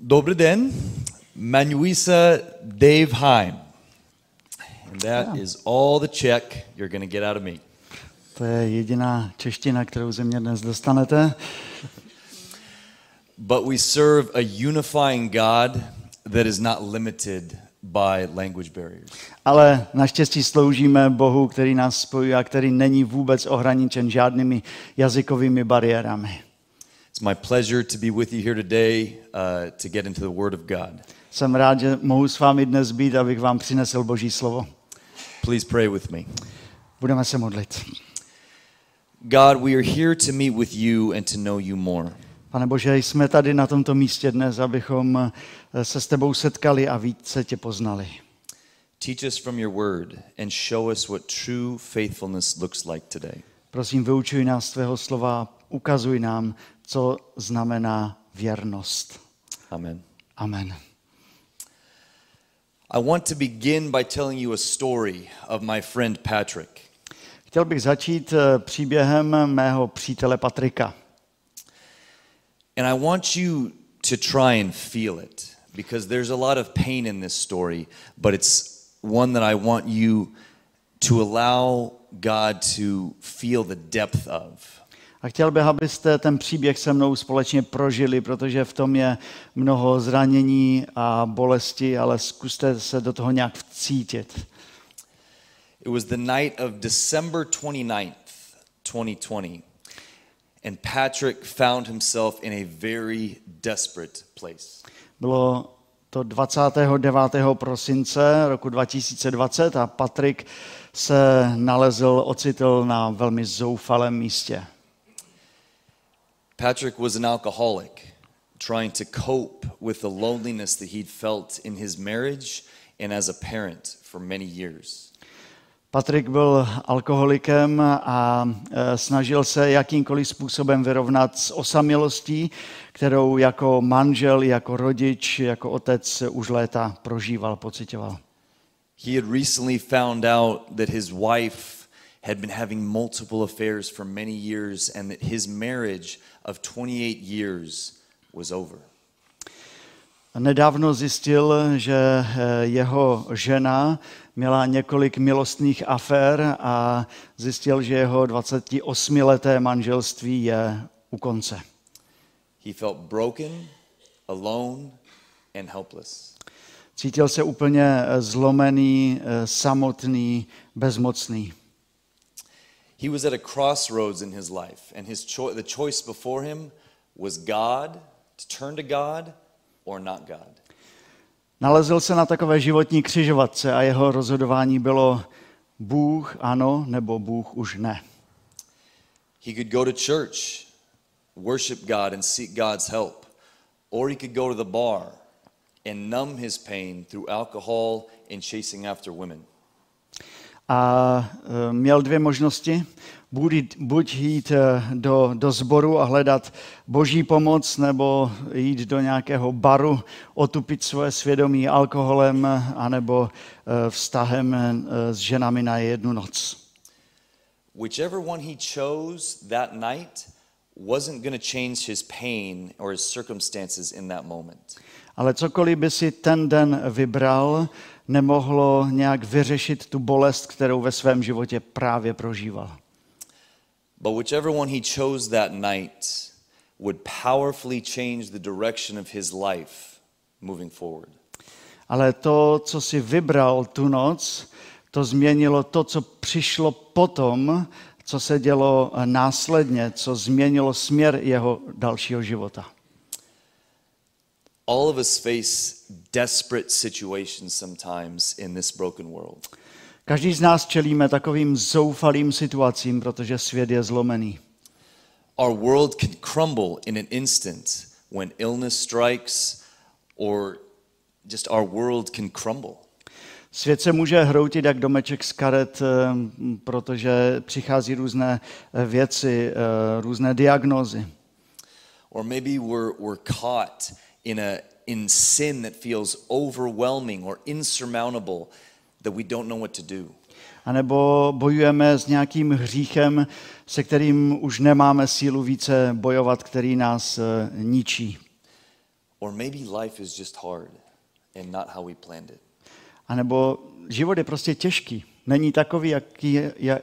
Dobrý den, Manuisa Dave Heim. And that is all the Czech you're going to get out of me. To je jediná čeština, kterou ze mě dnes dostanete. But we serve a unifying God that is not limited by language barriers. Ale naštěstí sloužíme Bohu, který nás spojuje a který není vůbec ohraničen žádnými jazykovými bariérami. It's my pleasure to be with you here today to get into the Word of God. Jsem rád, že mohu s vámi dnes být, abych vám přinesl Boží slovo. Please pray with me. Budeme se modlit. God, we are here to meet with you and to know you more. Pane Bože, jsme tady na tomto místě dnes, abychom se s tebou setkali a více tě poznali. Teach us from your word and show us what true faithfulness looks like today. Prosím, vyučuj nás tvého slova, ukazuj nám, co znamená věrnost. Amen. Amen. I want to begin by telling you a story of my friend Patrick. Chtěl bych začít příběhem mého přítele Patrika. And I want you to try and feel it because there's a lot of pain in this story, but it's one that I want you to allow God to feel the depth of. A chtěl bych, abyste ten příběh se mnou společně prožili, protože v tom je mnoho zranění a bolesti, ale zkuste se do toho nějak vcítit. It was the night of December 29th, 2020. And Patrick found himself in a very desperate place. Bylo to 29. prosince roku 2020 a Patrik se ocitl na velmi zoufalém místě. Patrick was an alcoholic, trying to cope with the loneliness that he'd felt in his marriage and as a parent for many years. Patrik byl alkoholikem a snažil se jakýmkoliv způsobem vyrovnat s osamělostí, kterou jako manžel, jako rodič, jako otec už léta prožíval, pocitoval. He had recently found out that his wife had been having multiple affairs for many years and that his marriage of 28 years was over. Nedávno zjistil, že jeho žena měla několik milostných afér a zjistil, že jeho 28leté manželství je u konce. He felt broken, alone and helpless. Cítil se úplně zlomený, samotný, bezmocný. He was at a crossroads in his life and the choice before him was God, to turn to God or not God. Nalezl se na takové životní křižovatce a jeho rozhodování bylo Bůh ano, nebo Bůh už ne. He could go to church, worship God and seek God's help, or he could go to the bar and numb his pain through alcohol and chasing after women. A měl dvě možnosti. Buď jít do sboru a hledat Boží pomoc, nebo jít do nějakého baru, otupit své svědomí alkoholem, anebo vztahem s ženami na jednu noc. Whichever one he chose that night wasn't going to change his pain or his circumstances in that moment. Ale cokoliv by si ten den vybral, nemohlo nějak vyřešit tu bolest, kterou ve svém životě právě prožíval. But whichever one he chose that night would powerfully change the direction of his life moving forward. Ale to, co si vybral tu noc, to změnilo to, co přišlo potom, co se dělo následně, co změnilo směr jeho dalšího života. All of us face desperate situations sometimes in this broken world. Každý z nás čelíme takovým zoufalým situacím, protože svět je zlomený. Our world can crumble in an instant when illness strikes, or just our world can crumble. Svět se může hroutit jak domeček z karet, protože přichází různé věci, různé diagnózy. Or maybe we're caught in sin that feels overwhelming or insurmountable. That we don't know what to do. A nebo bojujeme s nějakým hříchem, se kterým už nemáme sílu více bojovat, který nás ničí. Or maybe life is just hard and not how we planned it. A nebo život je prostě těžký. Není takový,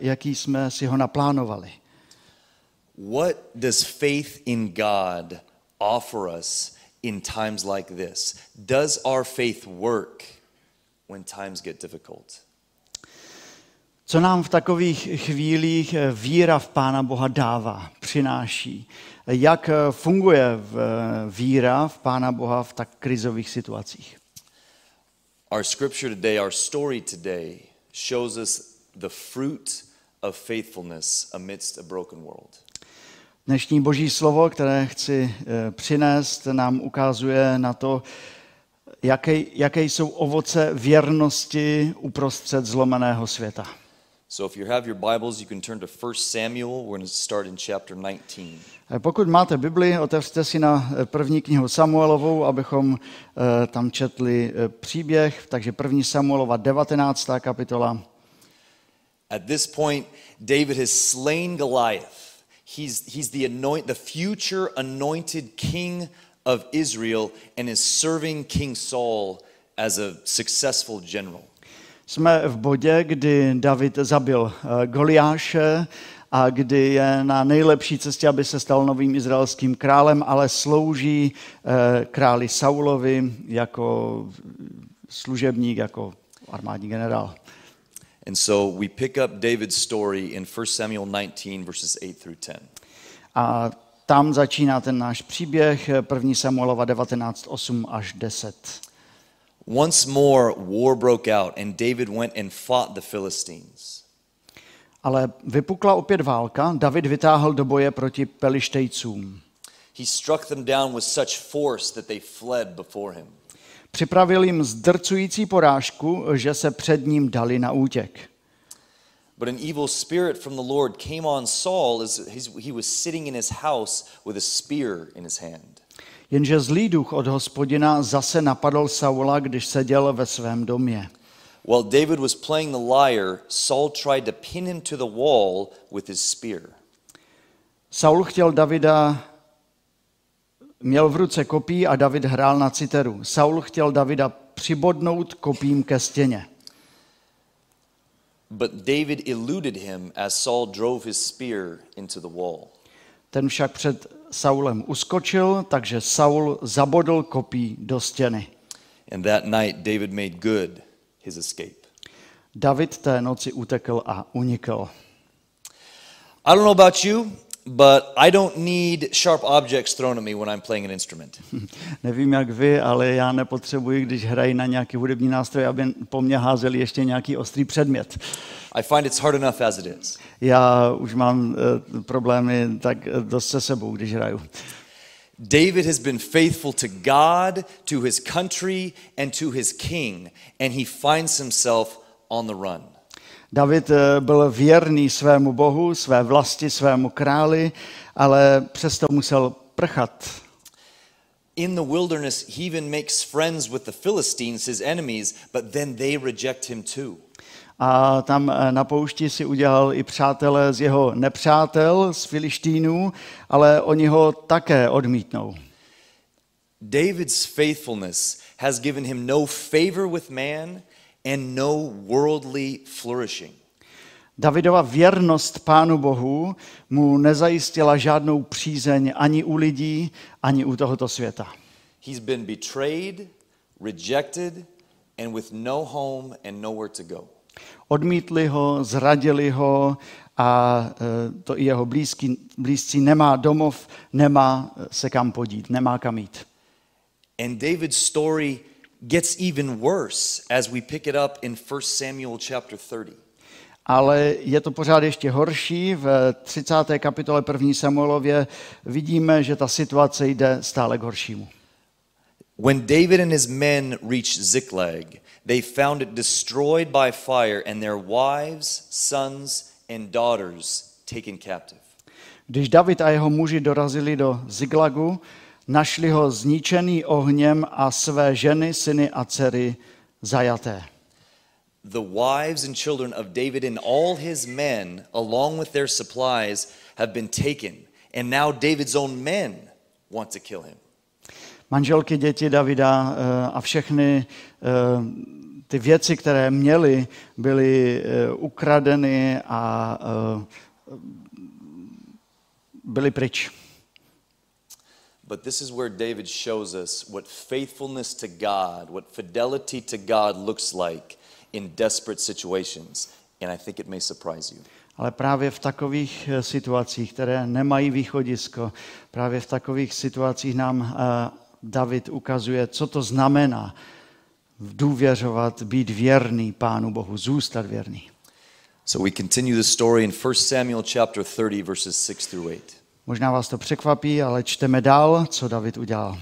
jaký jsme si ho naplánovali. What does faith in God offer us in times like this? Does our faith work when times get difficult? Co nám v takových chvílích víra v Pána Boha dává, přináší? Jak funguje víra v Pána Boha v tak krizových situacích? Our scripture today, our story today shows us the fruit of faithfulness amidst a broken world. Dnešní Boží slovo, které chci přinést, nám ukazuje na to, jaké jsou ovoce věrnosti uprostřed zlomeného světa. So if you have your Bibles, you can turn to 1 Samuel. We're going to start in chapter 19. Pokud máte Bibli, otevřte si na první knihu Samuelovou, abychom tam četli příběh, takže 1. Samuelova 19. kapitola. At this point, David has slain Goliath. He's the future anointed king of Israel and is serving King Saul as a successful general. Jsme v bodě, kdy David zabil Goliáše a kdy je na nejlepší cestě, aby se stal novým izraelským králem, ale slouží králi Saulovi jako služebník, jako armádní generál. And so we pick up David's story in 1 Samuel 19 verses 8 through 10. A tam začíná ten náš příběh 1. Samuelova 19, 8 až 10. Once more war broke out and David went and fought the Philistines. Ale vypukla opět válka, David vytáhl do boje proti Pelištejcům. He struck them down with such force that they fled before him. Připravil jim zdrcující porážku, že se před ním dali na útěk. But an evil spirit from the Lord came on Saul as he was sitting in his house with a spear in his hand. Jenže zlý duch od Hospodina zase napadl Saula, když seděl ve svém domě. While David was playing the lyre, Saul tried to pin him to the wall with his spear. Saul chtěl Davida, měl v ruce kopí a David hrál na citeru. Saul chtěl Davida přibodnout kopím ke stěně. But David eluded him as Saul drove his spear into the wall. Ten však před Saulem uskočil, takže Saul zabodl kopí do stěny. And that night David made good his escape. David té noci utekl a unikl. I don't know about you, but I don't need sharp objects thrown at me when I'm playing an instrument. Nevím jak vy, ale já nepotřebuji, když hraji na nějaký hudební nástroj, aby po mně házeli ještě nějaký ostrý předmět. I find it's hard enough as it is. Já už mám problémy tak dost se sebou, když hraju. David has been faithful to God, to his country and to his king, and he finds himself on the run. David byl věrný svému Bohu, své vlasti, svému králi, ale přesto musel prchat. In the wilderness he even makes friends with the Philistines, his enemies, but then they reject him too. A tam na poušti si udělal i přátelé z jeho nepřátel, z Filištínů, ale oni ho také odmítnou. David's faithfulness has given him no favor with man and no worldly flourishing. Davidova věrnost Pánu Bohu mu nezajistila žádnou přízeň ani u lidí, ani u tohoto světa. He's been betrayed, rejected and with no home and nowhere to go. Odmítli ho, zradili ho a to i jeho blízcí nemá domov, nemá se kam podít, nemá kam jít. And David's story gets even worse as we pick it up in 1 Samuel chapter 30. Ale je to pořád ještě horší. V 30. kapitole 1. Samuelově vidíme, že ta situace jde stále k horšímu. When David and his men reached Ziklag, they found it destroyed by fire and their wives, sons and daughters taken captive. Když David a jeho muži dorazili do Ziklágu, našli ho zničený ohněm a své ženy, syny a dcery zajaté. The wives and children of David and all his men, along with their supplies, have been taken, and now David's own men want to kill him. manželky, děti Davida a všechny ty věci, které měli, byly ukradeny a byly pryč. But this is where David shows us what faithfulness to God, what fidelity to God looks like in desperate situations, and I think it may surprise you. Ale právě v takových situacích, které nemají východisko, právě v takových situacích nám David ukazuje, co to znamená důvěřovat, být věrný Pánu Bohu, zůstat věrný. So we continue the story in 1 Samuel chapter 30 verses 6 through 8. Možná vás to překvapí, ale čteme dál, co David udělal.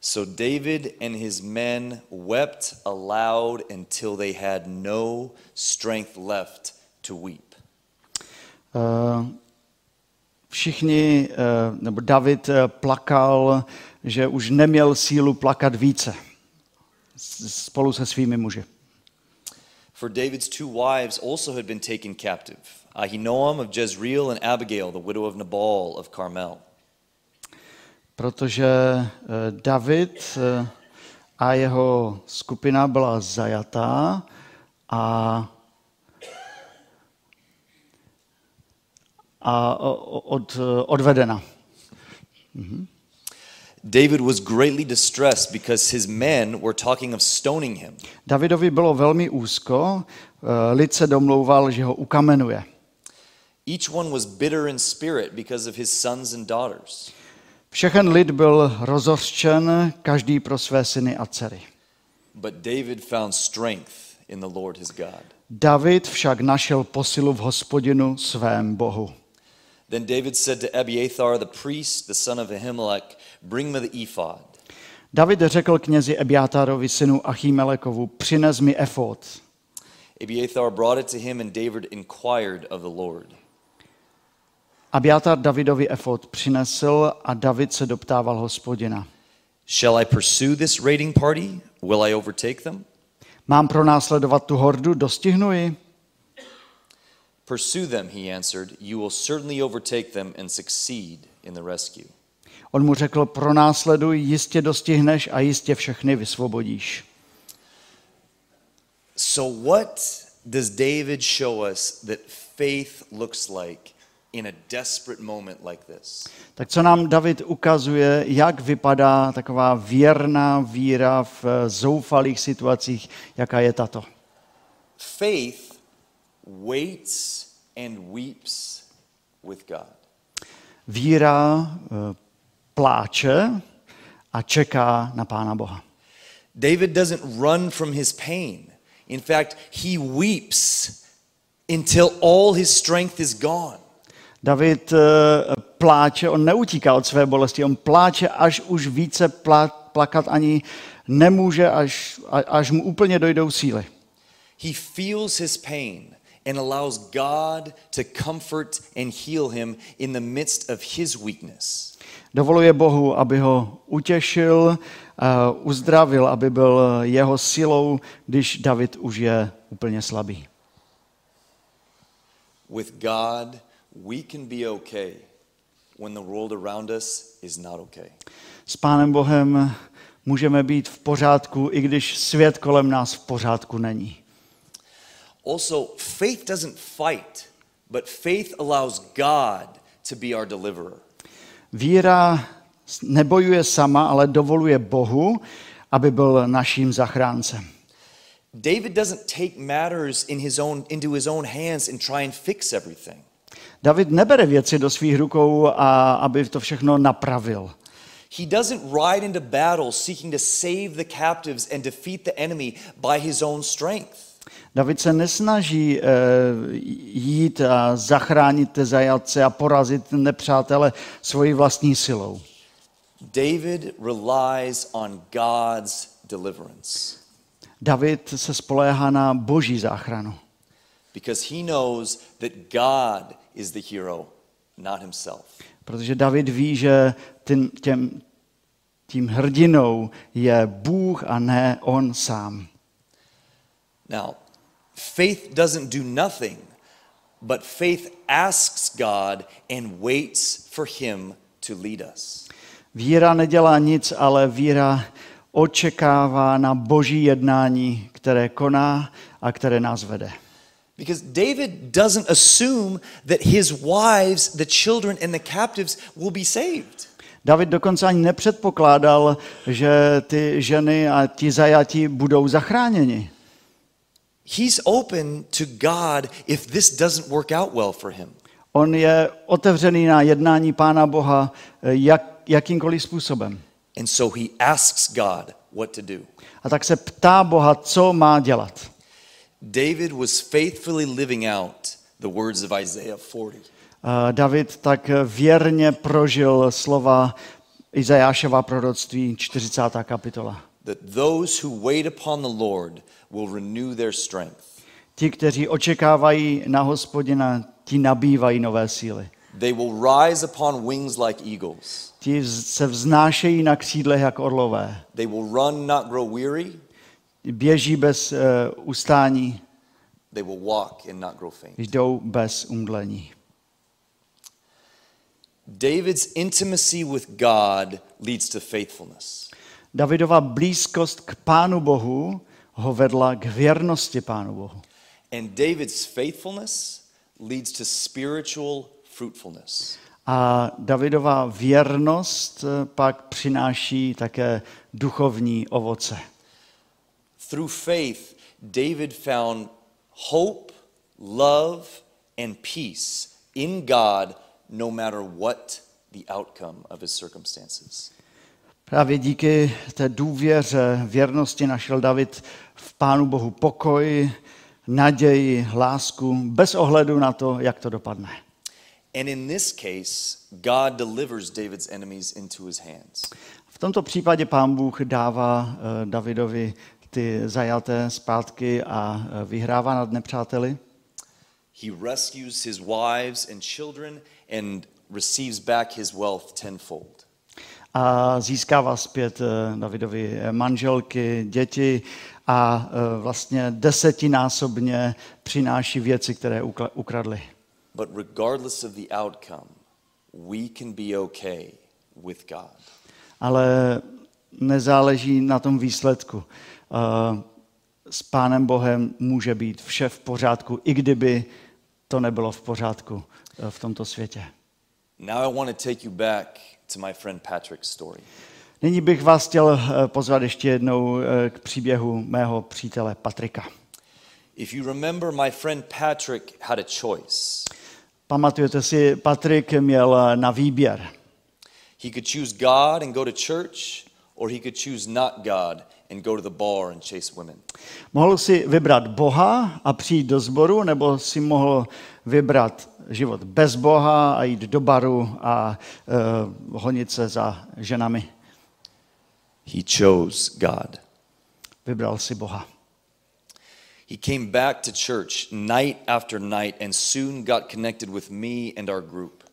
So David and his men wept aloud until they had no strength left to weep. Všichni, nebo David plakal, že už neměl sílu plakat více spolu se svými muži. For David's two wives also had been taken captive. Ahinoam of Jezreel and Abigail, the widow of Nabal of Carmel. Protože David a jeho skupina byla zajatá a odvedena. Mm-hmm. David was greatly distressed because his men were talking of stoning him. Davidovi bylo velmi úzko, lid se domlouval, že ho ukamenuje. Each one was bitter in spirit because of his sons and daughters. Všechen lid byl rozhořčen, každý pro své syny a dcery. But David found strength in the Lord his God. David však našel posilu v Hospodinu svém Bohu. Then David said to Abiathar the priest, the son of Ahimelech, bring me the ephod. David řekl knězi Abiatarovi synu Achímelekovu, přines mi efod. Abiathar brought it to him and David inquired of the Lord. Abiatar Davidovi efod přinesl a David se doptával Hospodina. Shall I pursue this raiding party? Will I overtake them? Mám pronásledovat tu hordu, dostihnu ji? Pursue them, he answered. You will certainly overtake them and succeed in the rescue. On mu řekl, pronásleduj, jistě dostihneš a jistě všechny vysvobodíš. So what does David show us that faith looks like in a desperate moment like this? Tak co nám David ukazuje, jak vypadá taková věrná víra v zoufalých situacích, jaká je tato? Faith waits and weeps with God. Víra pláče a čeká na Pána Boha. David doesn't run from his pain. In fact, he weeps until all his strength is gone. David pláče, on neutíká od své bolesti, on pláče, až už více plakat ani nemůže, až mu úplně dojdou síly. He feels his pain and allows God to comfort and heal him in the midst of his weakness. Dovoluje Bohu, aby ho utěšil, uzdravil, aby byl jeho silou, když David už je úplně slabý. With God we can be okay when the world around us is not okay. S Pánem Bohem můžeme být v pořádku, i když svět kolem nás v pořádku není. Also, faith doesn't fight, but faith allows God to be our deliverer. Víra nebojuje sama, ale dovoluje Bohu, aby byl naším zachráncem. David doesn't take matters into his own hands and try and fix everything. David nebere věci do svých rukou, aby to všechno napravil. He doesn't ride into battle seeking to save the captives and defeat the enemy by his own strength. David se nesnaží jít a zachránit ty zajatce a porazit nepřátele svojí vlastní silou. David relies on God's deliverance. David se spoléhá na Boží záchranu. Because he knows that God is the hero, not himself. Protože David ví, že tím hrdinou je Bůh a ne on sám. Now, faith doesn't do nothing, but faith asks God and waits for him to lead us. Víra nedělá nic, ale víra očekává na Boží jednání, které koná a které nás vede. Because David doesn't assume that his wives, the children and the captives will be saved. David dokonce ani nepředpokládal, že ty ženy a ti zajatí budou zachráněni. He's open to God if this doesn't work out well for him. On je otevřený na jednání Pána Boha jakýmkoliv způsobem. And so he asks God what to do. A tak se ptá Boha, co má dělat. David was faithfully living out the words of Isaiah 40. David tak věrně prožil slova Izajášova proroctví 40. kapitola. That those who wait upon the Lord will renew their strength. Ti, kteří očekávají na Hospodina, ti nabývají nové síly. They will rise upon wings like eagles. Ti se vznášejí na křídlech jako orlové. They will run not grow weary. Běží bez ustání. They will walk and not grow faint. Jdou bez umdlení. David's intimacy with God leads to faithfulness. Davidova blízkost k Pánu Bohu ho vedla k věrnosti Pánu Bohu. And David's faithfulness leads to spiritual fruitfulness. A Davidova věrnost pak přináší také duchovní ovoce. Through faith, David found hope, love and peace in God no matter what the outcome of his circumstances. Právě díky té důvěře, věrnosti našel David v Pánu Bohu pokoj, naději, lásku, bez ohledu na to, jak to dopadne. And in this case, God delivers David's enemies into his hands. V tomto případě Pán Bůh dává Davidovi ty zajaté zpátky a vyhrává nad nepřáteli. He rescues his wives and children and receives back his wealth tenfold. A získává zpět Davidovi manželky, děti a vlastně desetinásobně přináší věci, které ukradli. But regardless of the outcome, we can be okay with God. Ale nezáleží na tom výsledku. S Pánem Bohem může být vše v pořádku, i kdyby to nebylo v pořádku v tomto světě. Now I want to take you back to my friend Patrick's story. Nyní bych vás chtěl pozvat ještě jednou k příběhu mého přítele Patrika. If you remember, my friend Patrick had a choice. Pamatujete si, Patrik měl na výběr. He could choose God and go to church, or he could choose not God and go to the bar and chase women. Mohl si vybrat Boha a přijít do sboru, nebo si mohl vybrat život bez Boha a jít do baru a honit se za ženami. He chose God. Vybral si Boha. He came back to church night after night and soon got connected with me and our group.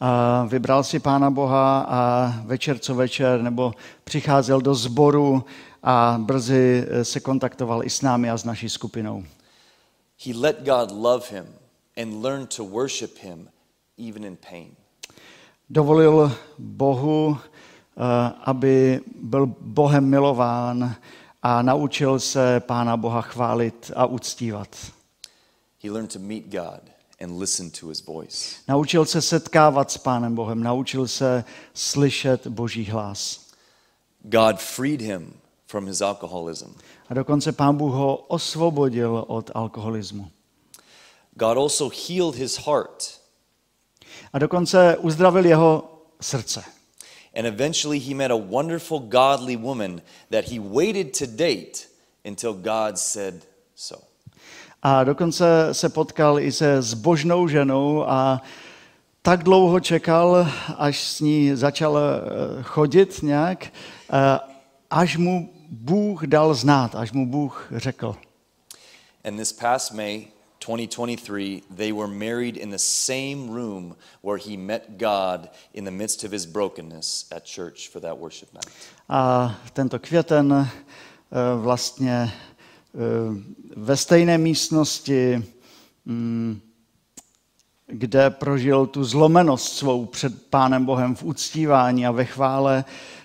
A vybral si Pána Boha a večer co večer nebo přicházel do sboru a brzy se kontaktoval i s námi a s naší skupinou. He let God love him and learned to worship him even in pain. Dovolil Bohu, aby byl Bohem milován a naučil se Pána Boha chválit a uctívat. He learned to meet God and listen to his voice. Naučil se setkávat s Pánem Bohem, naučil se slyšet Boží hlas. God freed him from his alcoholism. A dokonce Pán Bůh ho osvobodil od alkoholismu. God also healed his heart. A dokonce uzdravil jeho srdce. And eventually he met a wonderful godly woman that he waited to date until God said so. A dokonce se potkal i se zbožnou ženou a tak dlouho čekal, až s ní začal chodit nějak, až mu Bůh dal znát, až mu Bůh řekl. And this past May 2023, they were married in the same room where he met God in the midst of his brokenness at church for that worship night. A tento květen vlastně ve stejné místnosti kde prožil tu zlomenost svou před Pánem Bohem v uctívání a ve chvále,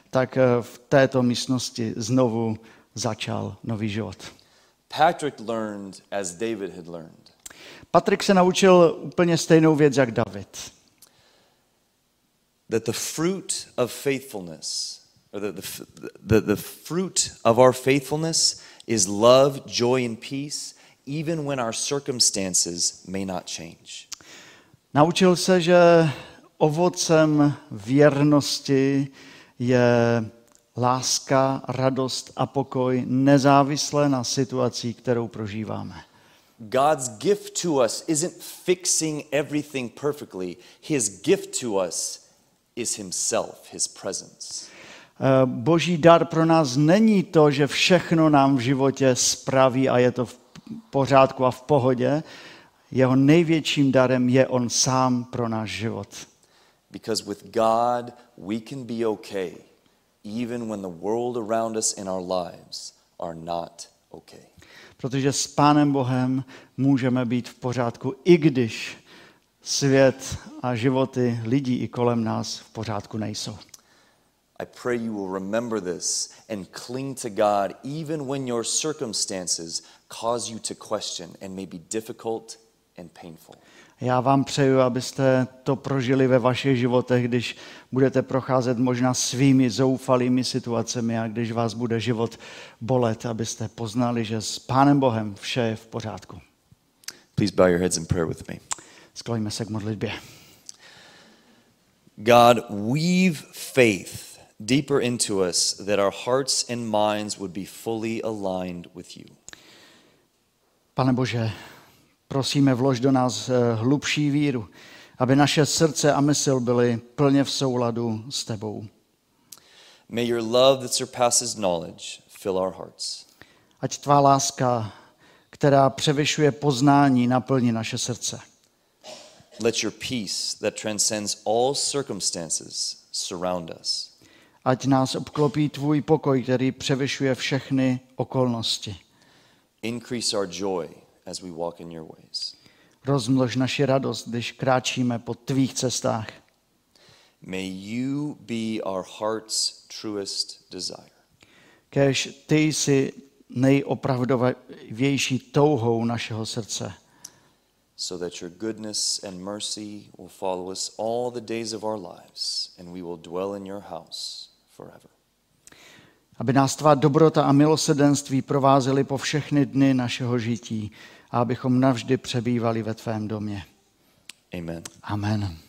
tak v této místnosti znovu začal nový život. Patrick learned as David had learned. Patrik se naučil úplně stejnou věc jak David. That the fruit of faithfulness, or the fruit of our faithfulness is love, joy and peace, even when our circumstances may not change. Naučil se, že ovocem věrnosti je láska, radost a pokoj nezávisle na situaci, kterou prožíváme. God's gift to us isn't fixing everything perfectly. His gift to us is himself, his presence. Boží dar pro nás není to, že všechno nám v životě spraví a je to v pořádku a v pohodě. Jeho největším darem je on sám pro náš život. Because with God we can be okay, even when the world around us and our lives are not okay. Protože s Pánem Bohem můžeme být v pořádku, i když svět a životy lidí i kolem nás v pořádku nejsou. I pray you will remember this and cling to God even when your circumstances cause you to question and may be difficult and painful. Já vám přeju, abyste to prožili ve vašich životech, když budete procházet možná svými zoufalými situacemi a když vás bude život bolet, abyste poznali, že s Pánem Bohem vše je v pořádku. Please bow your heads in prayer with me. Skloňme se k modlitbě. God, weave faith deeper into us that our hearts and minds would be fully aligned with you. Pane Bože, prosíme, vlož do nás hlubší víru, aby naše srdce a mysl byly plně v souladu s tebou. May your love that surpasses knowledge fill our hearts. Ať tvá láska, která převyšuje poznání, naplní naše srdce. Let your peace that transcends all circumstances surround us. Ať nás obklopí tvůj pokoj, který převyšuje všechny okolnosti. Increase our joy as we walk in your ways. Rozmnož naši radost, když kráčíme po tvých cestách. May you be our heart's truest desire. Kéž ty jsi nejopravdovější touhou našeho srdce. So that your goodness and mercy will follow us all the days of our lives and we will dwell in your house forever. Aby nás tvá dobrota a milosrdenství provázely po všechny dny našeho žití a abychom navždy přebývali ve tvém domě. Amen. Amen.